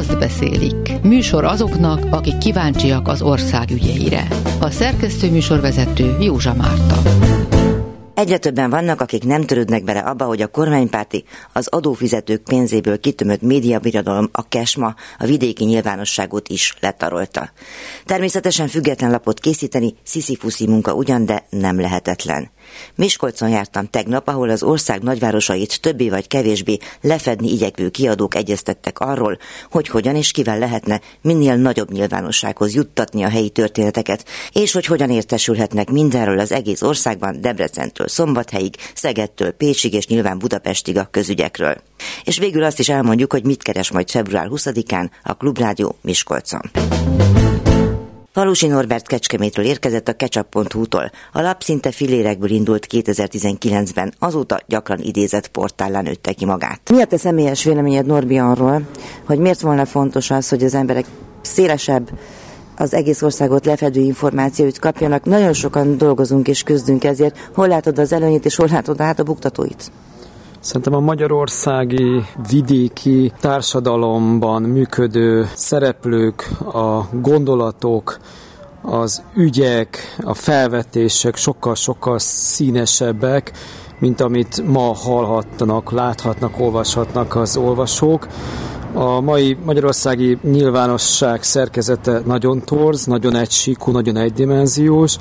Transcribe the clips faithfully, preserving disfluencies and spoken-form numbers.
Azt beszélik. Műsor azoknak, akik kíváncsiak az ország ügyeire. A szerkesztő műsorvezető Józsa Márta. Egyre többen vannak, akik nem törődnek bele abba, hogy a kormánypárti, az adófizetők pénzéből kitömött médiabirodalom, a Kesma a vidéki nyilvánosságot is letarolta. Természetesen független lapot készíteni sziszifuszi munka ugyan, de nem lehetetlen. Miskolcon jártam tegnap, ahol az ország nagyvárosait többé vagy kevésbé lefedni igyekvő kiadók egyeztettek arról, hogy hogyan és kivel lehetne minél nagyobb nyilvánossághoz juttatni a helyi történeteket, és hogy hogyan értesülhetnek mindenről az egész országban, Debrecentől Szombathelyig, Szegedtől Pécsig és nyilván Budapestig a közügyekről. És végül azt is elmondjuk, hogy mit keres majd február huszadikán a Klubrádió Miskolcon. Falusi Norbert Kecskemétről érkezett a Kecsup pont hú-tól. A lap szinte filérekből indult kétezer-tizenkilencben, azóta gyakran idézett portállán nőtte ki magát. Mi a te személyes véleményed, Norbi, arról, hogy miért volna fontos az, hogy az emberek szélesebb, az egész országot lefedő információit kapjanak? Nagyon sokan dolgozunk és küzdünk ezért. Hol látod az előnyét, és hol látod át a buktatóit? Szerintem a magyarországi vidéki társadalomban működő szereplők, a gondolatok, az ügyek, a felvetések sokkal-sokkal színesebbek, mint amit ma hallhatnak, láthatnak, olvashatnak az olvasók. A mai magyarországi nyilvánosság szerkezete nagyon torz, nagyon egysíkú, nagyon egydimenziós,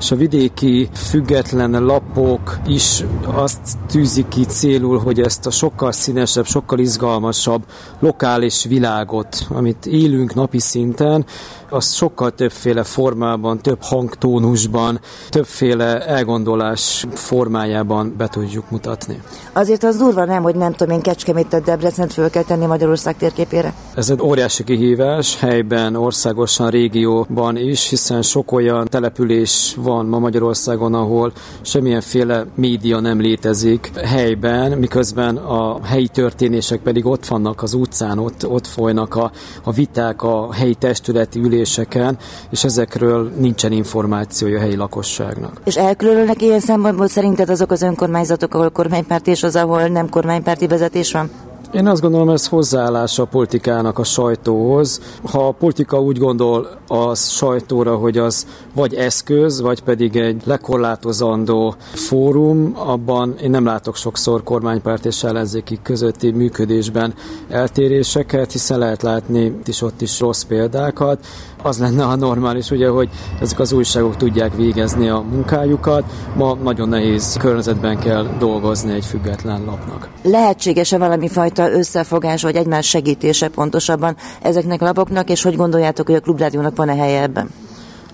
és a vidéki független lapok is azt tűzik ki célul, hogy ezt a sokkal színesebb, sokkal izgalmasabb lokális világot, amit élünk napi szinten, az sokkal többféle formában, több hangtónusban, többféle elgondolás formájában be tudjuk mutatni. Azért az durva, nem, hogy nem tudom én Kecskemétet, Debrecent föl kell tenni Magyarország térképére? Ez egy óriási kihívás, helyben, országosan, régióban is, hiszen sok olyan település van ma Magyarországon, ahol semmilyenféle média nem létezik helyben, miközben a helyi történések pedig ott vannak az utcán, ott, ott folynak a, a viták a helyi testületi üléseken, és ezekről nincsen információja a helyi lakosságnak. És elkülönülnek ilyen szempontból szerinted azok az önkormányzatok, ahol kormánypárti, és az, ahol nem kormánypárti vezetés van? Én azt gondolom, ez hozzáállása a politikának a sajtóhoz. Ha a politika úgy gondol a sajtóra, hogy az vagy eszköz, vagy pedig egy lekorlátozandó fórum, abban én nem látok sokszor kormánypárt és ellenzéki közötti működésben eltéréseket, hiszen lehet látni is ott is rossz példákat. Az lenne a normális, ugye, hogy ezek az újságok tudják végezni a munkájukat. Ma nagyon nehéz környezetben kell dolgozni egy független lapnak. Lehetséges-e valami fajta összefogás, vagy egymás segítése pontosabban ezeknek a lapoknak, és hogy gondoljátok, hogy a Klubrádiónak van-e helye ebben?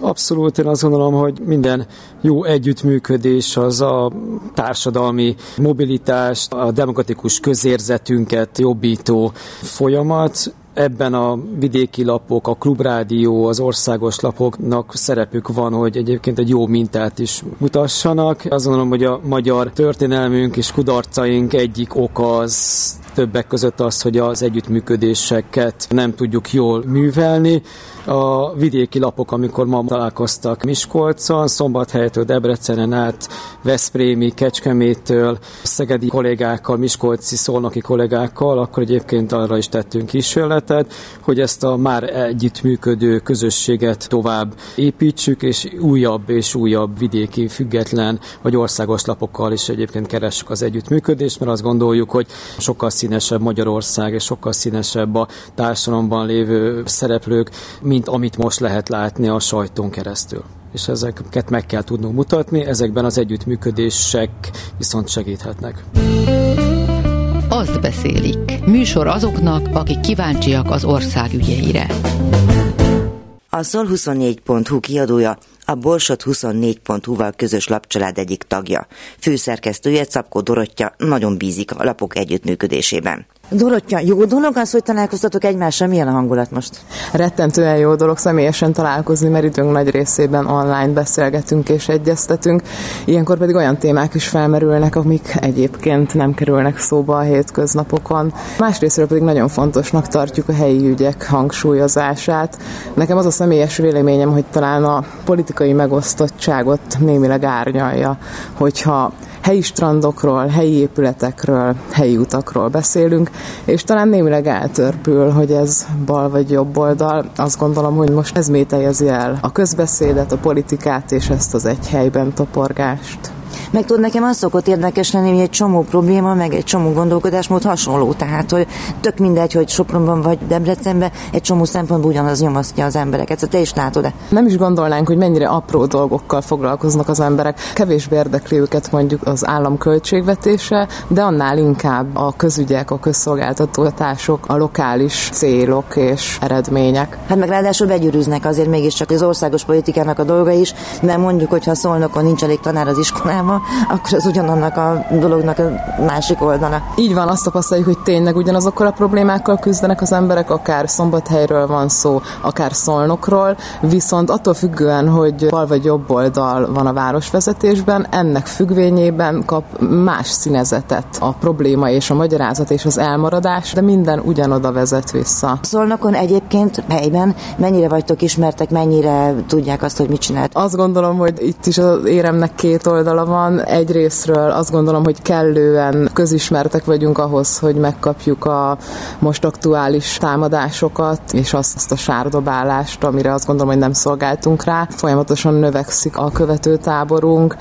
Abszolút, én azt gondolom, hogy minden jó együttműködés az a társadalmi mobilitást, a demokratikus közérzetünket jobbító folyamat. Ebben a vidéki lapok, a Klubrádió, az országos lapoknak szerepük van, hogy egyébként egy jó mintát is mutassanak. Azt gondolom, hogy a magyar történelmünk és kudarcaink egyik oka az többek között az, hogy az együttműködéseket nem tudjuk jól művelni. A vidéki lapok, amikor ma találkoztak Miskolcon, Szombathelytől Debrecenen át, veszprémi, Kecskeméttől, szegedi kollégákkal, miskolci, szolnoki kollégákkal, akkor egyébként arra is tettünk kísérletet, hogy ezt a már együttműködő közösséget tovább építsük, és újabb és újabb vidéki, független vagy országos lapokkal is egyébként keressük az együttműködést, mert azt gondoljuk, hogy sokkal színesebb Magyarország, és sokkal színesebb a társadalomban lévő szereplők, mint amit most lehet látni a sajtón keresztül. És ezeket meg kell tudnunk mutatni, ezekben az együttműködések viszont segíthetnek. Azt beszélik. Műsor azoknak, akik kíváncsiak az ország ügyeire. A Szol huszonnégy pont hú kiadója, a Borsod huszonnégy pont hú-val közös lapcsalád egyik tagja. Főszerkesztője, Czapkó Dorottya nagyon bízik a lapok együttműködésében. Dorottya, jó dolog az, hogy találkoztatok egymással? Milyen a hangulat most? Rettentően jó dolog személyesen találkozni, mert időnk nagy részében online beszélgetünk és egyeztetünk. Ilyenkor pedig olyan témák is felmerülnek, amik egyébként nem kerülnek szóba a hétköznapokon. Másrésztről pedig nagyon fontosnak tartjuk a helyi ügyek hangsúlyozását. Nekem az a személyes véleményem, hogy talán a politikai megosztottságot némileg árnyalja, hogyha helyi strandokról, helyi épületekről, helyi utakról beszélünk, és talán némileg eltörpül, hogy ez bal vagy jobb oldal. Azt gondolom, hogy most ez mételjezi el a közbeszédet, a politikát és ezt az egy helyben toporgást. Meg tud, nekem az szokott érdekes lenni, hogy egy csomó probléma, meg egy csomó gondolkodásmód hasonló. Tehát, hogy tök mindegy, hogy Sopronban vagy Debrecenben, egy csomó szempontból ugyanaz nyomasztja az embereket. Szóval te is látod-e? Nem is gondolnánk, hogy mennyire apró dolgokkal foglalkoznak az emberek. Kevésbé érdekli őket mondjuk az állam költségvetése, de annál inkább a közügyek, a közszolgáltatások, a lokális célok és eredmények. Hát meg ráadásul begyűrűznek azért mégiscsak az országos politikának a dolga is, mert mondjuk, hogyha Szolnokon nincs elég tanár az iskolában, akkor az ugyanannak a dolognak a másik oldala. Így van, azt tapasztaljuk, hogy tényleg ugyanazokkal a problémákkal küzdenek az emberek, akár Szombathelyről van szó, akár Szolnokról, viszont attól függően, hogy bal vagy jobb oldal van a városvezetésben, ennek függvényében kap más színezetet a probléma és a magyarázat és az elmaradás, de minden ugyanoda vezet vissza. Szolnokon egyébként helyben mennyire vagytok ismertek, mennyire tudják azt, hogy mit csinált? Azt gondolom, hogy itt is az éremnek két oldala van. Egy részről azt gondolom, hogy kellően közismertek vagyunk ahhoz, hogy megkapjuk a most aktuális támadásokat, és azt, azt a sárdobálást, amire azt gondolom, hogy nem szolgáltunk rá. Folyamatosan növekszik a követőtáborunk,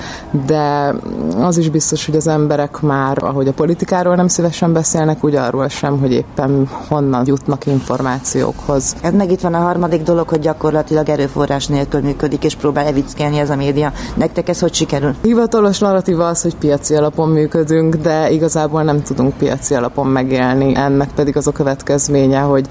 de az is biztos, hogy az emberek már, ahogy a politikáról nem szívesen beszélnek, úgy arról sem, hogy éppen honnan jutnak információkhoz. Ez meg itt van a harmadik dolog, hogy gyakorlatilag erőforrás nélkül működik, és próbál evickelni ez a média. Nektek ez hogy sikerül? Hivatalos A narratíva az, hogy piaci alapon működünk, de igazából nem tudunk piaci alapon megélni. Ennek pedig az a következménye, hogy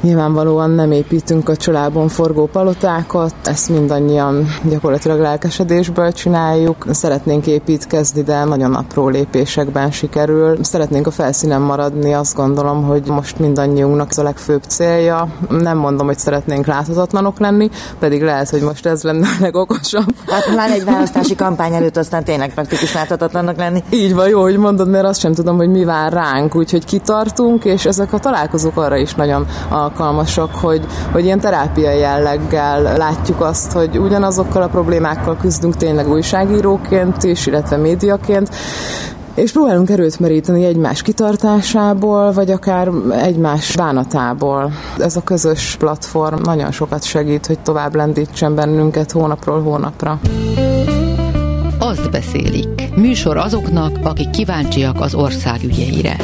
nyilvánvalóan nem építünk a családon forgó palotákat, ezt mindannyian gyakorlatilag lelkesedésből csináljuk. Szeretnénk építkezni, de nagyon apró lépésekben sikerül. Szeretnénk a felszínen maradni, azt gondolom, hogy most mindannyiunknak ez a legfőbb célja. Nem mondom, hogy szeretnénk láthatatlanok lenni, pedig lehet, hogy most ez lenne a legokosabb. Hát már egy választási kampány előtt aztán tényleg praktikus láthatatlannak lenni. Így van, jó, hogy mondod, mert azt sem tudom, hogy mi vár ránk, úgyhogy kitartunk, és ezek a találkozók arra is nagyon alkalmasak, hogy, hogy ilyen terápia jelleggel látjuk azt, hogy ugyanazokkal a problémákkal küzdünk tényleg újságíróként is, illetve médiaként, és próbálunk erőt meríteni egymás kitartásából, vagy akár egymás bánatából. Ez a közös platform nagyon sokat segít, hogy tovább lendítsen bennünket hónapról hónapra. Azt beszélik. Műsor azoknak, akik kíváncsiak az ország ügyeire.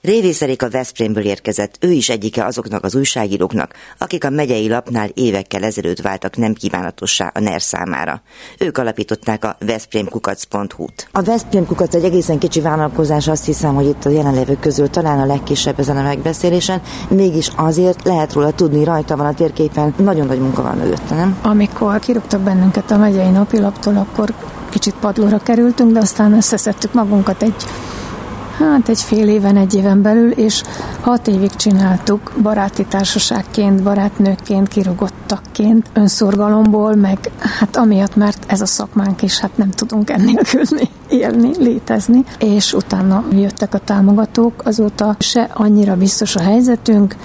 Révész Erika Veszprémből érkezett, ő is egyike azoknak az újságíróknak, akik a megyei lapnál évekkel ezelőtt váltak nem kívánatossá a NER számára. Ők alapították a veszprém kukac pont hú-t. A Veszprém kukac egy egészen kicsi vállalkozás, azt hiszem, hogy itt a jelenlévők közül talán a legkisebb ezen a megbeszélésen, mégis azért lehet róla tudni, rajta van a térképen, nagyon nagy munka van mögötte, nem? Amikor kirúgtak bennünket a megyei napilaptól, akkor kicsit padlóra kerültünk, de aztán összeszedtük magunkat egy Hát egy fél éven, egy éven belül, és hat évig csináltuk baráti társaságként, barátnőként, kirúgottakként, önszorgalomból, meg hát amiatt, mert ez a szakmánk is, hát nem tudunk ennélkülni, élni, létezni. És utána jöttek a támogatók, azóta se annyira biztos a helyzetünk,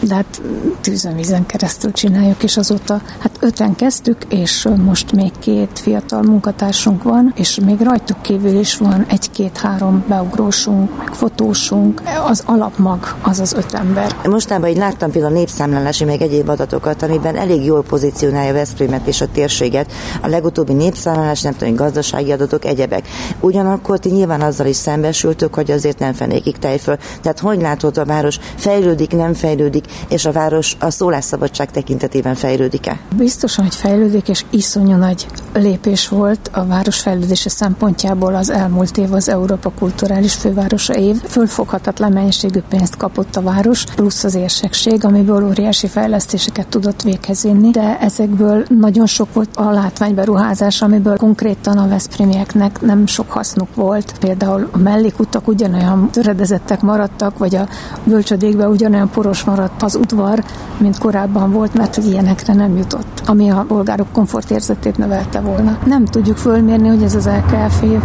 de hát tűzön vízen keresztül csináljuk, és azóta hát öten kezdtük, és most még két fiatal munkatársunk van, és még rajtuk kívül is van egy-két-három beugrósunk, meg fotósunk, az alapmag, az az öt ember. Mostában így láttam például népszámlálási, meg egyéb adatokat, amiben elég jól pozícionálja Veszprémet és a térséget. A legutóbbi népszámlálás, nem tudom, gazdasági adatok, egyebek. Ugyanakkor ti nyilván azzal is szembesültök, hogy azért nem fenékig tejföl. Tehát hogy látod, a város fejlődik, nem fejlődik, és a város a szólásszabadság tekintetében fejlődik-e? Biztosan, hogy fejlődik, és iszonyú nagy lépés volt a város fejlődése szempontjából az elmúlt év, az Európa kulturális fővárosa év. Fölfoghatatlan mennyiségű pénzt kapott a város, plusz az érsekség, amiből óriási fejlesztéseket tudott véghez vinni, de ezekből nagyon sok volt a látványberuházás, amiből konkrétan a veszprémieknek nem sok hasznuk volt. Például a mellékutak ugyanolyan töredezettek maradtak, vagy a bölcsödékben ugyanolyan poros maradt az udvar, mint korábban volt, mert hogy ilyenekre nem jutott, ami a polgárok komfortérzetét növelte volna. Nem tudjuk fölmérni, hogy ez az el ká ef év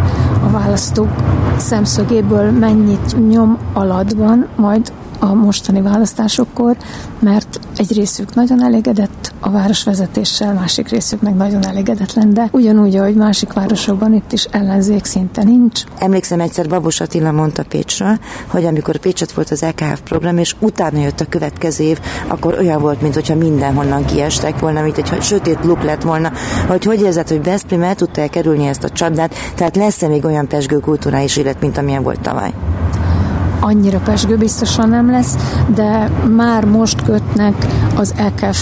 a választók szemszögéből mennyit nyom alatt van, majd a mostani választásokkor, mert egy részük nagyon elégedett a városvezetéssel, másik részük meg nagyon elégedetlen, de ugyanúgy, ahogy másik városokban itt is ellenzék szinte nincs. Emlékszem, egyszer Babos Attila mondta Pécsről, hogy amikor Pécset volt az E K F program, és utána jött a következő év, akkor olyan volt, mintha mindenhonnan kiestek volna, mint egy sötét luk lett volna, hogy hogy érzed, hogy Veszprém el tudta elkerülni ezt a csapdát, tehát lesz-e még olyan pezsgő kulturális élet, mint amilyen volt tavaly? Annyira pezsgő biztosan nem lesz, de már most kötnek az E K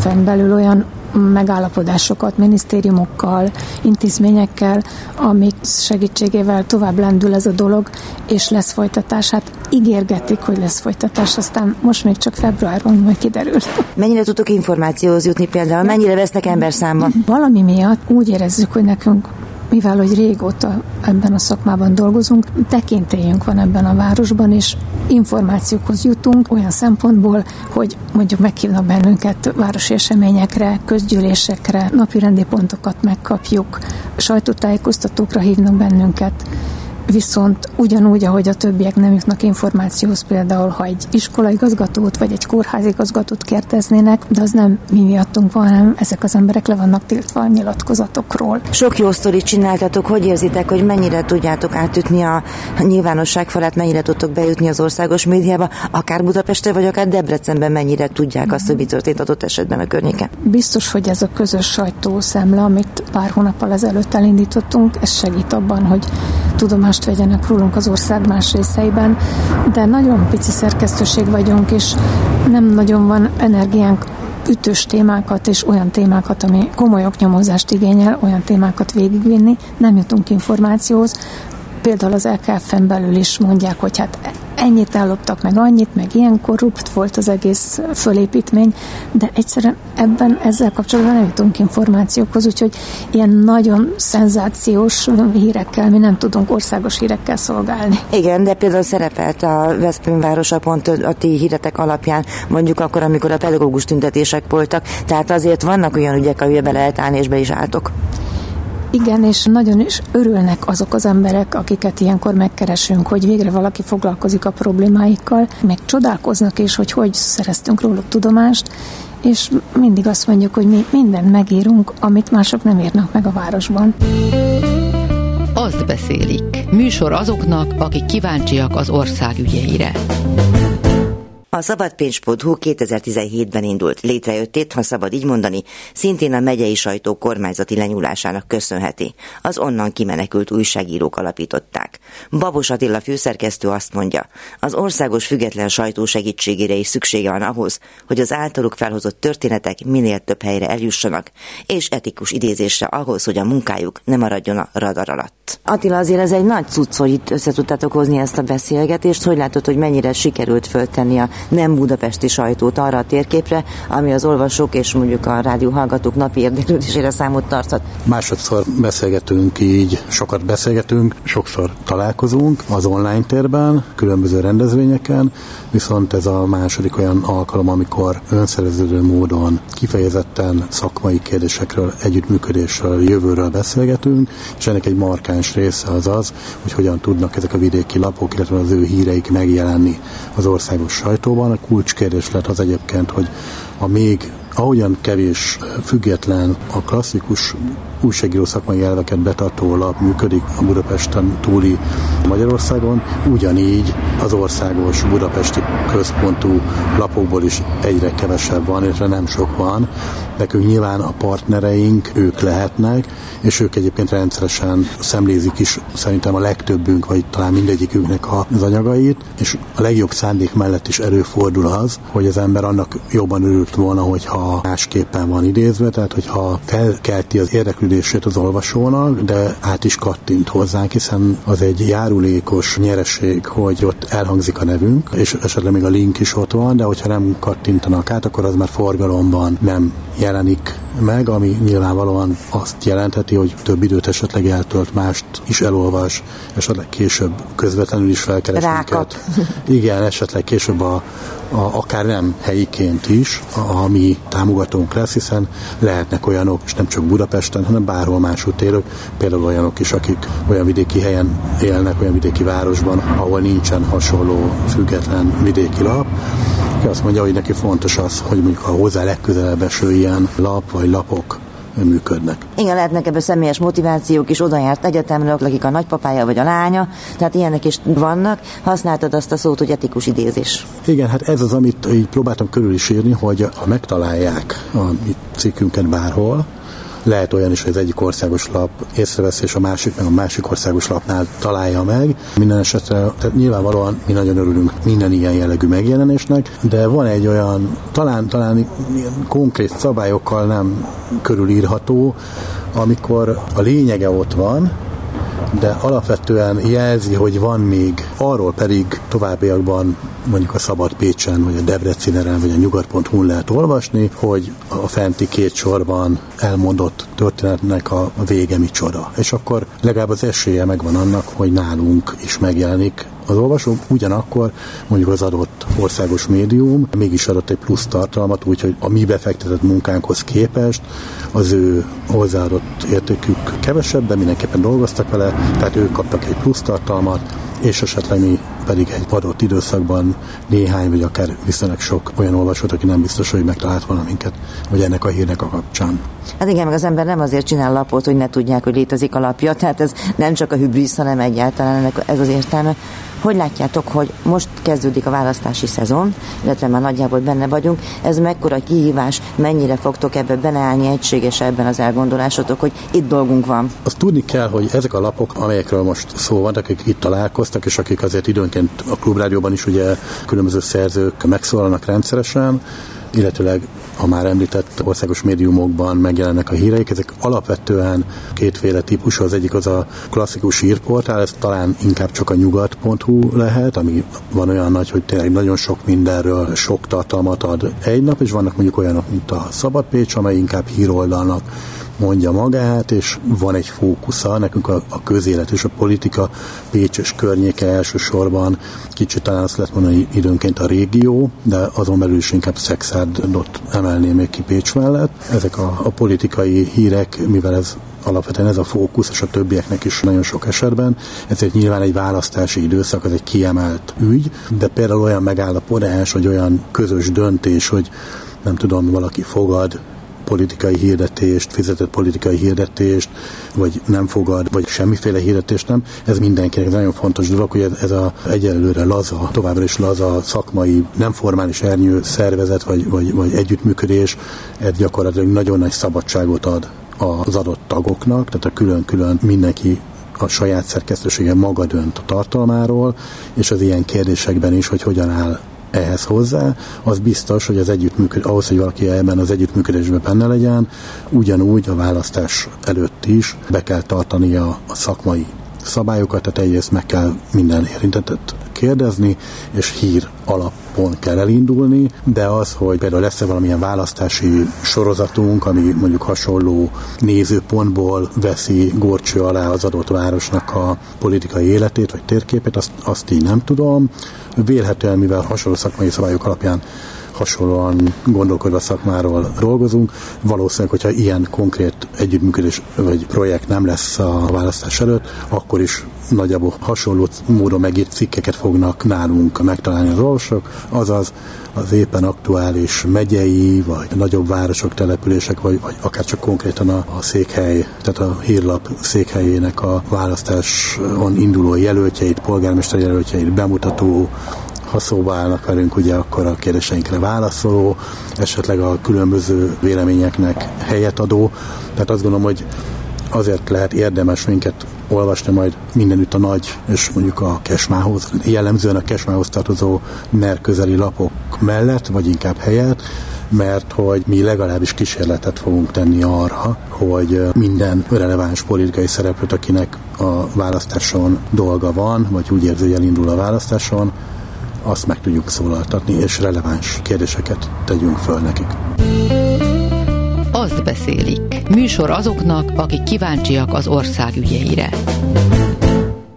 F-en belül olyan megállapodásokat minisztériumokkal, intézményekkel, amik segítségével tovább lendül ez a dolog, és lesz folytatás. Hát ígérgetik, hogy lesz folytatás, aztán most még csak februárban majd kiderül. Mennyire tudtok információhoz jutni például? Mennyire vesznek emberszámba? Valami miatt úgy érezzük, hogy nekünk, mivel hogy régóta ebben a szakmában dolgozunk, tekintélyünk van ebben a városban, és információkhoz jutunk olyan szempontból, hogy mondjuk meghívnak bennünket városi eseményekre, közgyűlésekre, napirendi pontokat megkapjuk, sajtótájékoztatókra hívnak bennünket, viszont ugyanúgy, ahogy a többiek nem jutnak információhoz, például ha egy iskolaigazgatót vagy egy kórházigazgatót kérdeznének, de az nem mi miattunk van, hanem ezek az emberek le vannak tiltva a nyilatkozatokról. Sok jó sztorit csináltatok, hogy érzitek, hogy mennyire tudjátok átütni a nyilvánosság felett, mennyire tudtok bejutni az országos médiába, akár Budapestre, vagy akár Debrecenben mennyire tudják azt, hogy mi történt adott esetben a környéken? Biztos, hogy ez a közös sajtószemle, amit pár hónappal ezelőtt elindítottunk, ez segít abban, hogy tudomást vegyenek rólunk az ország más részeiben, de nagyon pici szerkesztőség vagyunk, és nem nagyon van energiánk ütős témákat és olyan témákat, ami komoly oknyomozást igényel, olyan témákat végigvinni, nem jutunk információhoz. Például az E K F-en belül is mondják, hogy hát ennyit elloptak, meg annyit, meg ilyen korrupt volt az egész fölépítmény, de egyszerűen ebben, ezzel kapcsolatban nem jutunk információkhoz, úgyhogy ilyen nagyon szenzációs hírekkel mi nem tudunk országos hírekkel szolgálni. Igen, de például szerepelt a Veszprém városa pont a ti híretek alapján, mondjuk akkor, amikor a pedagógus tüntetések voltak, tehát azért vannak olyan ügyek, amiben be lehet állni, és be is álltok. Igen, és nagyon is örülnek azok az emberek, akiket ilyenkor megkeresünk, hogy végre valaki foglalkozik a problémáikkal, meg csodálkoznak is, hogy hogy szereztünk róluk tudomást, és mindig azt mondjuk, hogy mi mindent megírunk, amit mások nem írnak meg a városban. Azt beszélik. Műsor azoknak, akik kíváncsiak az ország ügyeire. A Szabadpécs.hu kétezer-tizenhétben indult, létrejöttét, ha szabad így mondani, szintén a megyei sajtó kormányzati lenyúlásának köszönheti. Az onnan kimenekült újságírók alapították. Babos Attila főszerkesztő azt mondja, az országos független sajtó segítségére is szüksége van ahhoz, hogy az általuk felhozott történetek minél több helyre eljussanak, és etikus idézésre ahhoz, hogy a munkájuk ne maradjon a radar alatt. Attila, azért ez egy nagy cucc, hogy itt össze tudtátok hozni ezt a beszélgetést, hogy látod, hogy mennyire sikerült föltenni a nem budapesti sajtót arra a térképre, ami az olvasók és mondjuk a rádióhallgatók napi érdeklődésére számot tarthat. Másodszor beszélgetünk így, sokat beszélgetünk, sokszor találkozunk az online térben, különböző rendezvényeken, viszont ez a második olyan alkalom, amikor önszerveződő módon kifejezetten szakmai kérdésekről, együttműködésről, jövőről beszélgetünk, és ennek egy markáns része az az, hogy hogyan tudnak ezek a vidéki lapok, illetve az ő híreik megjelenni az országos sajtóban. A kulcskérdés lett az egyébként, hogy a még ahogyan kevés független a klasszikus újságíró szakmai elveket betartó lap működik a Budapesten túli Magyarországon, ugyanígy az országos budapesti központú lapokból is egyre kevesebb van, illetve nem sok van. Nekünk nyilván a partnereink, ők lehetnek, és ők egyébként rendszeresen szemlézik is szerintem a legtöbbünk, vagy talán mindegyikünknek az anyagait, és a legjobb szándék mellett is előfordul az, hogy az ember annak jobban örült volna, hogyha másképpen van idézve, tehát hogyha felkelti az érdeklődését az olvasónak, de át is kattint hozzánk, hiszen az egy járulékos nyereség, hogy ott elhangzik a nevünk, és esetleg még a link is ott van, de hogyha nem kattintanak át, akkor az már forgalomban nem jelenik meg, ami nyilvánvalóan azt jelentheti, hogy több időt esetleg eltölt, mást is elolvas, esetleg később közvetlenül is felkeres minket. Igen, esetleg később a, a, akár nem helyiként is, ami támogatónk lesz, hiszen lehetnek olyanok, és nem csak Budapesten, hanem bárhol máshogy élők, például olyanok is, akik olyan vidéki helyen élnek, olyan vidéki városban, ahol nincsen hasonló független vidéki lap. Ki azt mondja, hogy neki fontos az, hogy mondjuk a hozzá legközelebb eső ilyen lap vagy lapok működnek. Igen, lehetnek ebből személyes motivációk is, oda járt egyetemről, lakik a nagypapája vagy a lánya, tehát ilyenek is vannak. Használtad azt a szót, hogy etikus idézés. Igen, hát ez az, amit így próbáltam körül is írni, hogy ha megtalálják a mi cikkünket bárhol, lehet olyan is, hogy az egyik országos lap észreveszi, és a másik, meg a másik országos lapnál találja meg. Minden esetre, tehát nyilvánvalóan mi nagyon örülünk minden ilyen jellegű megjelenésnek, de van egy olyan, talán, talán konkrét szabályokkal nem körülírható, amikor a lényege ott van, de alapvetően jelzi, hogy van még, arról pedig továbbiakban mondjuk a Szabadpécsen, vagy a Debreceneren, vagy a nyugat pont hu lehet olvasni, hogy a fenti két sorban elmondott történetnek a vége micsoda. És akkor legalább az esélye megvan annak, hogy nálunk is megjelenik az olvasó, ugyanakkor mondjuk az adott országos médium mégis adott egy plusz tartalmat, úgyhogy a mi befektetett munkánkhoz képest az ő hozzáadott értékük kevesebb, de mindenképpen dolgoztak vele, tehát ők kaptak egy plusz tartalmat, és esetleg mi pedig egy adott időszakban néhány, vagy akár viszonylag sok olyan olvasót, aki nem biztos, hogy megtalált volna minket, vagy ennek a hírnek a kapcsán. Hát igen, meg az ember nem azért csinál lapot, hogy ne tudják, hogy létezik a lapja, tehát ez nem csak a hübrisz, hanem egyáltalán ennek ez az értelme. Hogy látjátok, hogy most kezdődik a választási szezon, illetve már nagyjából benne vagyunk, ez mekkora kihívás, mennyire fogtok ebbe beleállni egységesebben az elgondolásotok, hogy itt dolgunk van? Azt tudni kell, hogy ezek a lapok, amelyekről most szó van, akik itt találkoztak, és akik azért időnként a Klubrádióban is ugye különböző szerzők megszólalnak rendszeresen, illetőleg a már említett országos médiumokban megjelennek a híreik. Ezek alapvetően kétféle típusú, az egyik az a klasszikus hírportál, ez talán inkább csak a nyugat pont hu lehet, ami van olyan nagy, hogy tényleg nagyon sok mindenről sok tartalmat ad egy nap, és vannak mondjuk olyanok, mint a Szabadpécs, amely inkább híroldalnak mondja magát, és van egy fókusza, nekünk a, a közélet és a politika Pécs és környéke elsősorban, kicsit talán azt lehet mondani időnként a régió, de azon belül is inkább Szexárdot emelném még ki Pécs mellett. Ezek a, a politikai hírek, mivel ez alapvetően ez a fókusz, és a többieknek is nagyon sok esetben, ezért nyilván egy választási időszak, az egy kiemelt ügy, de például olyan megállapodás, vagy olyan közös döntés, hogy nem tudom, valaki fogad politikai hirdetést, fizetett politikai hirdetést, vagy nem fogad, vagy semmiféle hirdetést nem. Ez mindenkinek nagyon fontos dolog, hogy ez, ez a egyelőre laza, továbbra is laza szakmai, nem formális ernyő szervezet, vagy, vagy, vagy együttműködés, ez gyakorlatilag nagyon nagy szabadságot ad az adott tagoknak, tehát a külön-külön mindenki a saját szerkesztősége maga dönt a tartalmáról, és az ilyen kérdésekben is, hogy hogyan áll ehhez hozzá, az biztos, hogy az együttműködés, ahhoz, hogy valaki ebben az együttműködésben benne legyen, ugyanúgy a választás előtt is be kell tartania a szakmai szabályokat, tehát egyrészt meg kell minden érintettet kérdezni, és hír alapon kell elindulni, de az, hogy például lesz-e valamilyen választási sorozatunk, ami mondjuk hasonló nézőpontból veszi górcső alá az adott városnak a politikai életét, vagy térképét, azt, azt így nem tudom. Vélhetően, mivel hasonló szakmai szabályok alapján hasonlóan gondolkodva szakmáról dolgozunk. Valószínűleg, hogyha ilyen konkrét együttműködés vagy projekt nem lesz a választás előtt, akkor is nagyjából hasonló módon megírt cikkeket fognak nálunk megtalálni az orvosok, azaz az éppen aktuális megyei, vagy nagyobb városok, települések, vagy, vagy akár csak konkrétan a, a székhely, tehát a hírlap székhelyének a választáson induló jelöltjeit, polgármester jelöltjeit bemutató, ha szóba állnak velünk, ugye akkor a kérdéseinkre válaszoló, esetleg a különböző véleményeknek helyet adó. Tehát azt gondolom, hogy azért lehet érdemes minket olvasni majd mindenütt a nagy, és mondjuk a Kesmához, jellemzően a Kesmához tartozó NER közeli lapok mellett, vagy inkább helyett, mert hogy mi legalábbis kísérletet fogunk tenni arra, hogy minden releváns politikai szereplőt, akinek a választáson dolga van, vagy úgy érzi, hogy elindul a választáson, azt meg tudjuk szólaltatni, és releváns kérdéseket tegyünk föl nekik. Azt beszélik. Műsor azoknak, akik kíváncsiak az ország ügyeire.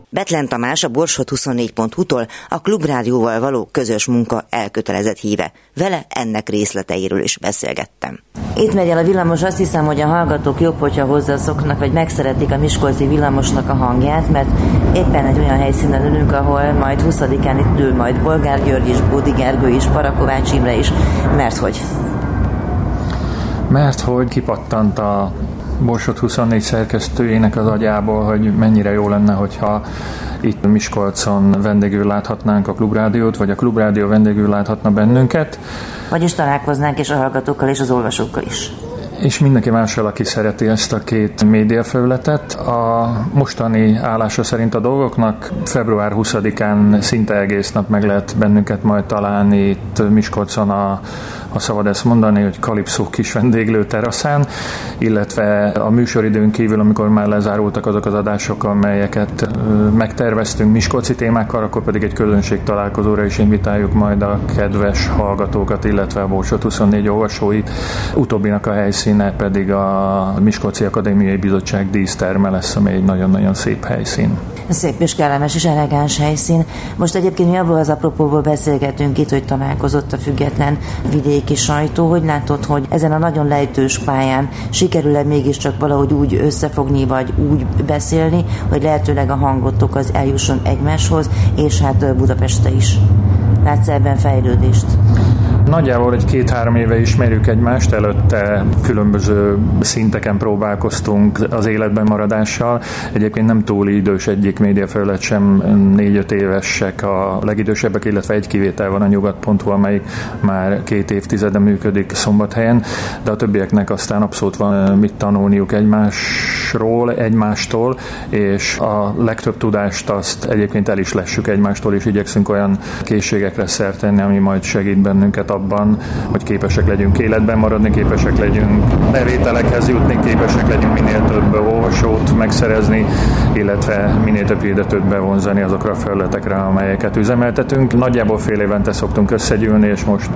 Bethlen Tamás a Borsod huszonnégy pont hú-tól a Klubrádióval való közös munka elkötelezett híve. Vele ennek részleteiről is beszélgettem. Itt megy el a villamos, azt hiszem, hogy a hallgatók jobb, hogyha hozzászoknak, vagy megszeretik a miskolci villamosnak a hangját, mert éppen egy olyan helyszínen ülünk, ahol majd huszadikán itt ül majd Polgár György is, Bódi Gergő is, Parakovács Imre is, mert hogy... Mert hogy kipattant a Borsod huszonnégy szerkesztőjének az agyából, hogy mennyire jó lenne, hogyha itt Miskolcon vendégül láthatnánk a Klubrádiót, vagy a Klubrádió vendégül láthatna bennünket. Vagyis találkoznánk és a hallgatókkal és az olvasókkal is. És mindenki mással, aki szereti ezt a két médiafelületet. A mostani állása szerint a dolgoknak február huszadikán szinte egész nap meg lehet bennünket majd találni itt Miskolcon a, a szabad ezt mondani, hogy Kalipszó kis vendéglő teraszán, illetve a műsoridőn kívül, amikor már lezárultak azok az adások, amelyeket megterveztünk miskolci témákkal, akkor pedig egy közönség találkozóra is invitáljuk majd a kedves hallgatókat, illetve a Borsod huszonnégy olvasóit. Utóbbinak a helyszín színe pedig a Miskolci Akadémiai Bizottság díszterme lesz, ami egy nagyon-nagyon szép helyszín. Szép és kellemes és elegáns helyszín. Most egyébként mi abból az apropóból beszélgetünk itt, hogy találkozott a független vidéki sajtó. Hogy látod, hogy ezen a nagyon lejtős pályán sikerül-e mégiscsak valahogy úgy összefogni, vagy úgy beszélni, hogy lehetőleg a hangotok az eljusson egymáshoz, és hát Budapestre is. Látsz ebben fejlődést? Nagyjából egy két-három éve ismerjük egymást, előtte különböző szinteken próbálkoztunk az életben maradással. Egyébként nem túl idős egyik médiafelület sem, négy-öt évesek a legidősebbek, illetve egy kivétel van, a nyugat pont hú, amelyik már két évtizede működik Szombathelyen, de a többieknek aztán abszolút van mit tanulniuk egymásról, egymástól, és a legtöbb tudást azt egyébként el is lessük egymástól, és igyekszünk olyan készségekre szert tenni, ami majd segít bennünket abban, hogy képesek legyünk életben maradni, képesek legyünk bevételekhez jutni, képesek legyünk minél több olvasót megszerezni, illetve minél több hirdetőt bevonzani azokra a felületekre, amelyeket üzemeltetünk. Nagyjából fél évente szoktunk összegyűlni, és most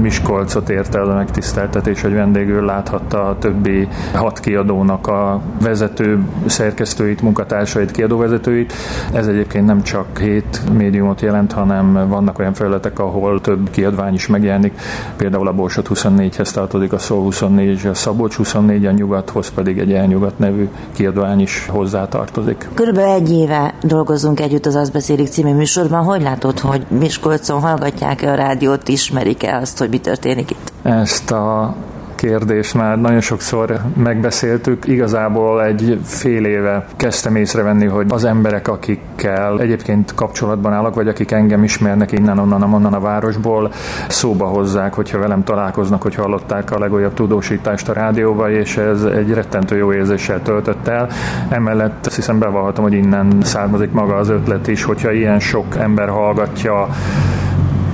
Miskolcot érte az a megtiszteltetés, hogy vendégül láthatta a többi hat kiadónak a vezető szerkesztőit, munkatársait, kiadóvezetőit. Ez egyébként nem csak hét médiumot jelent, hanem vannak olyan felületek, ahol több kiadvány is meg Jelenik. Például a Borsod huszonnégyhez tartozik a Szol huszonnégy és a Szabolcs huszonnégy, a Nyugathoz pedig egy El-Nyugat nevű kiadvány is hozzátartozik. Körülbelül egy éve dolgozunk együtt az Azt beszélik című műsorban. Hogy látod, hogy Miskolcon hallgatják-e a rádiót, ismerik-e azt, hogy mi történik itt? Ezt a kérdés már nagyon sokszor megbeszéltük. Igazából egy fél éve kezdtem észrevenni, hogy az emberek, akikkel egyébként kapcsolatban állok, vagy akik engem ismernek innen, onnan, onnan a városból, szóba hozzák, hogyha velem találkoznak, hogy hallották a legújabb tudósítást a rádióba, és ez egy rettentő jó érzéssel töltött el. Emellett azt hiszem bevallhatom, hogy innen származik maga az ötlet is, hogyha ilyen sok ember hallgatja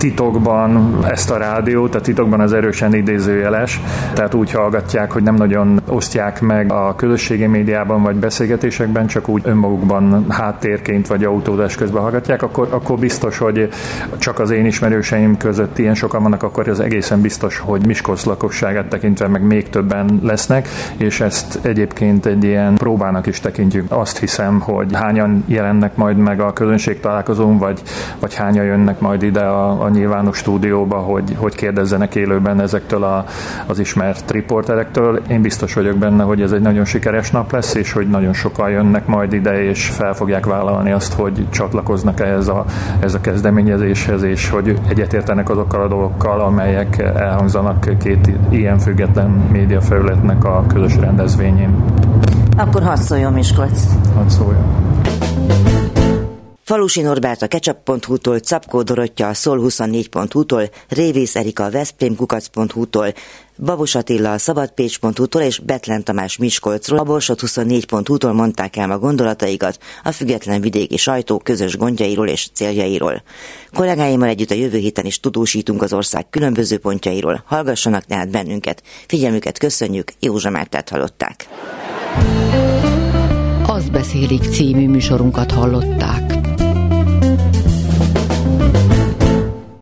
titokban ezt a rádiót, a titokban az erősen idézőjeles, tehát úgy hallgatják, hogy nem nagyon osztják meg a közösségi médiában vagy beszélgetésekben, csak úgy önmagukban háttérként vagy autózás közben hallgatják, akkor, akkor biztos, hogy csak az én ismerőseim között ilyen sokan vannak, akkor az egészen biztos, hogy Miskolc lakosságát tekintve meg még többen lesznek, és ezt egyébként egy ilyen próbának is tekintjük. Azt hiszem, hogy hányan jelennek majd meg a közönség találkozón, vagy, vagy hányan jönnek majd ide a, a nyilvános stúdióba, hogy, hogy kérdezzenek élőben ezektől a, az ismert riporterektől. Én biztos vagyok benne, hogy ez egy nagyon sikeres nap lesz, és hogy nagyon sokan jönnek majd ide, és fel fogják vállalni azt, hogy csatlakoznak ehhez a, ez a kezdeményezéshez, és hogy egyetértenek azokkal a dolgokkal, amelyek elhangzanak két ilyen független médiafelületnek a közös rendezvényén. Akkor hadd szóljon Miskolc! Hadd szóljon! Falusi Norbert a Kecsup pont hú-tól, Czapkó Dorottya a Szol huszonnégy pont hú-tól, Révész Erika a Veszprém kukac pont hú-tól, Babos Attila a Szabadpécs pont hú-tól és Bethlen Tamás Miskolcról a Borsod huszonnégy pont hú-tól mondták el a gondolataikat a független vidéki sajtó közös gondjairól és céljairól. Kollégáimmal együtt a jövő héten is tudósítunk az ország különböző pontjairól. Hallgassanak tehát bennünket. Figyelmüket köszönjük, Józsa Mártát hallották. Azt beszélik című műsorunkat hallották.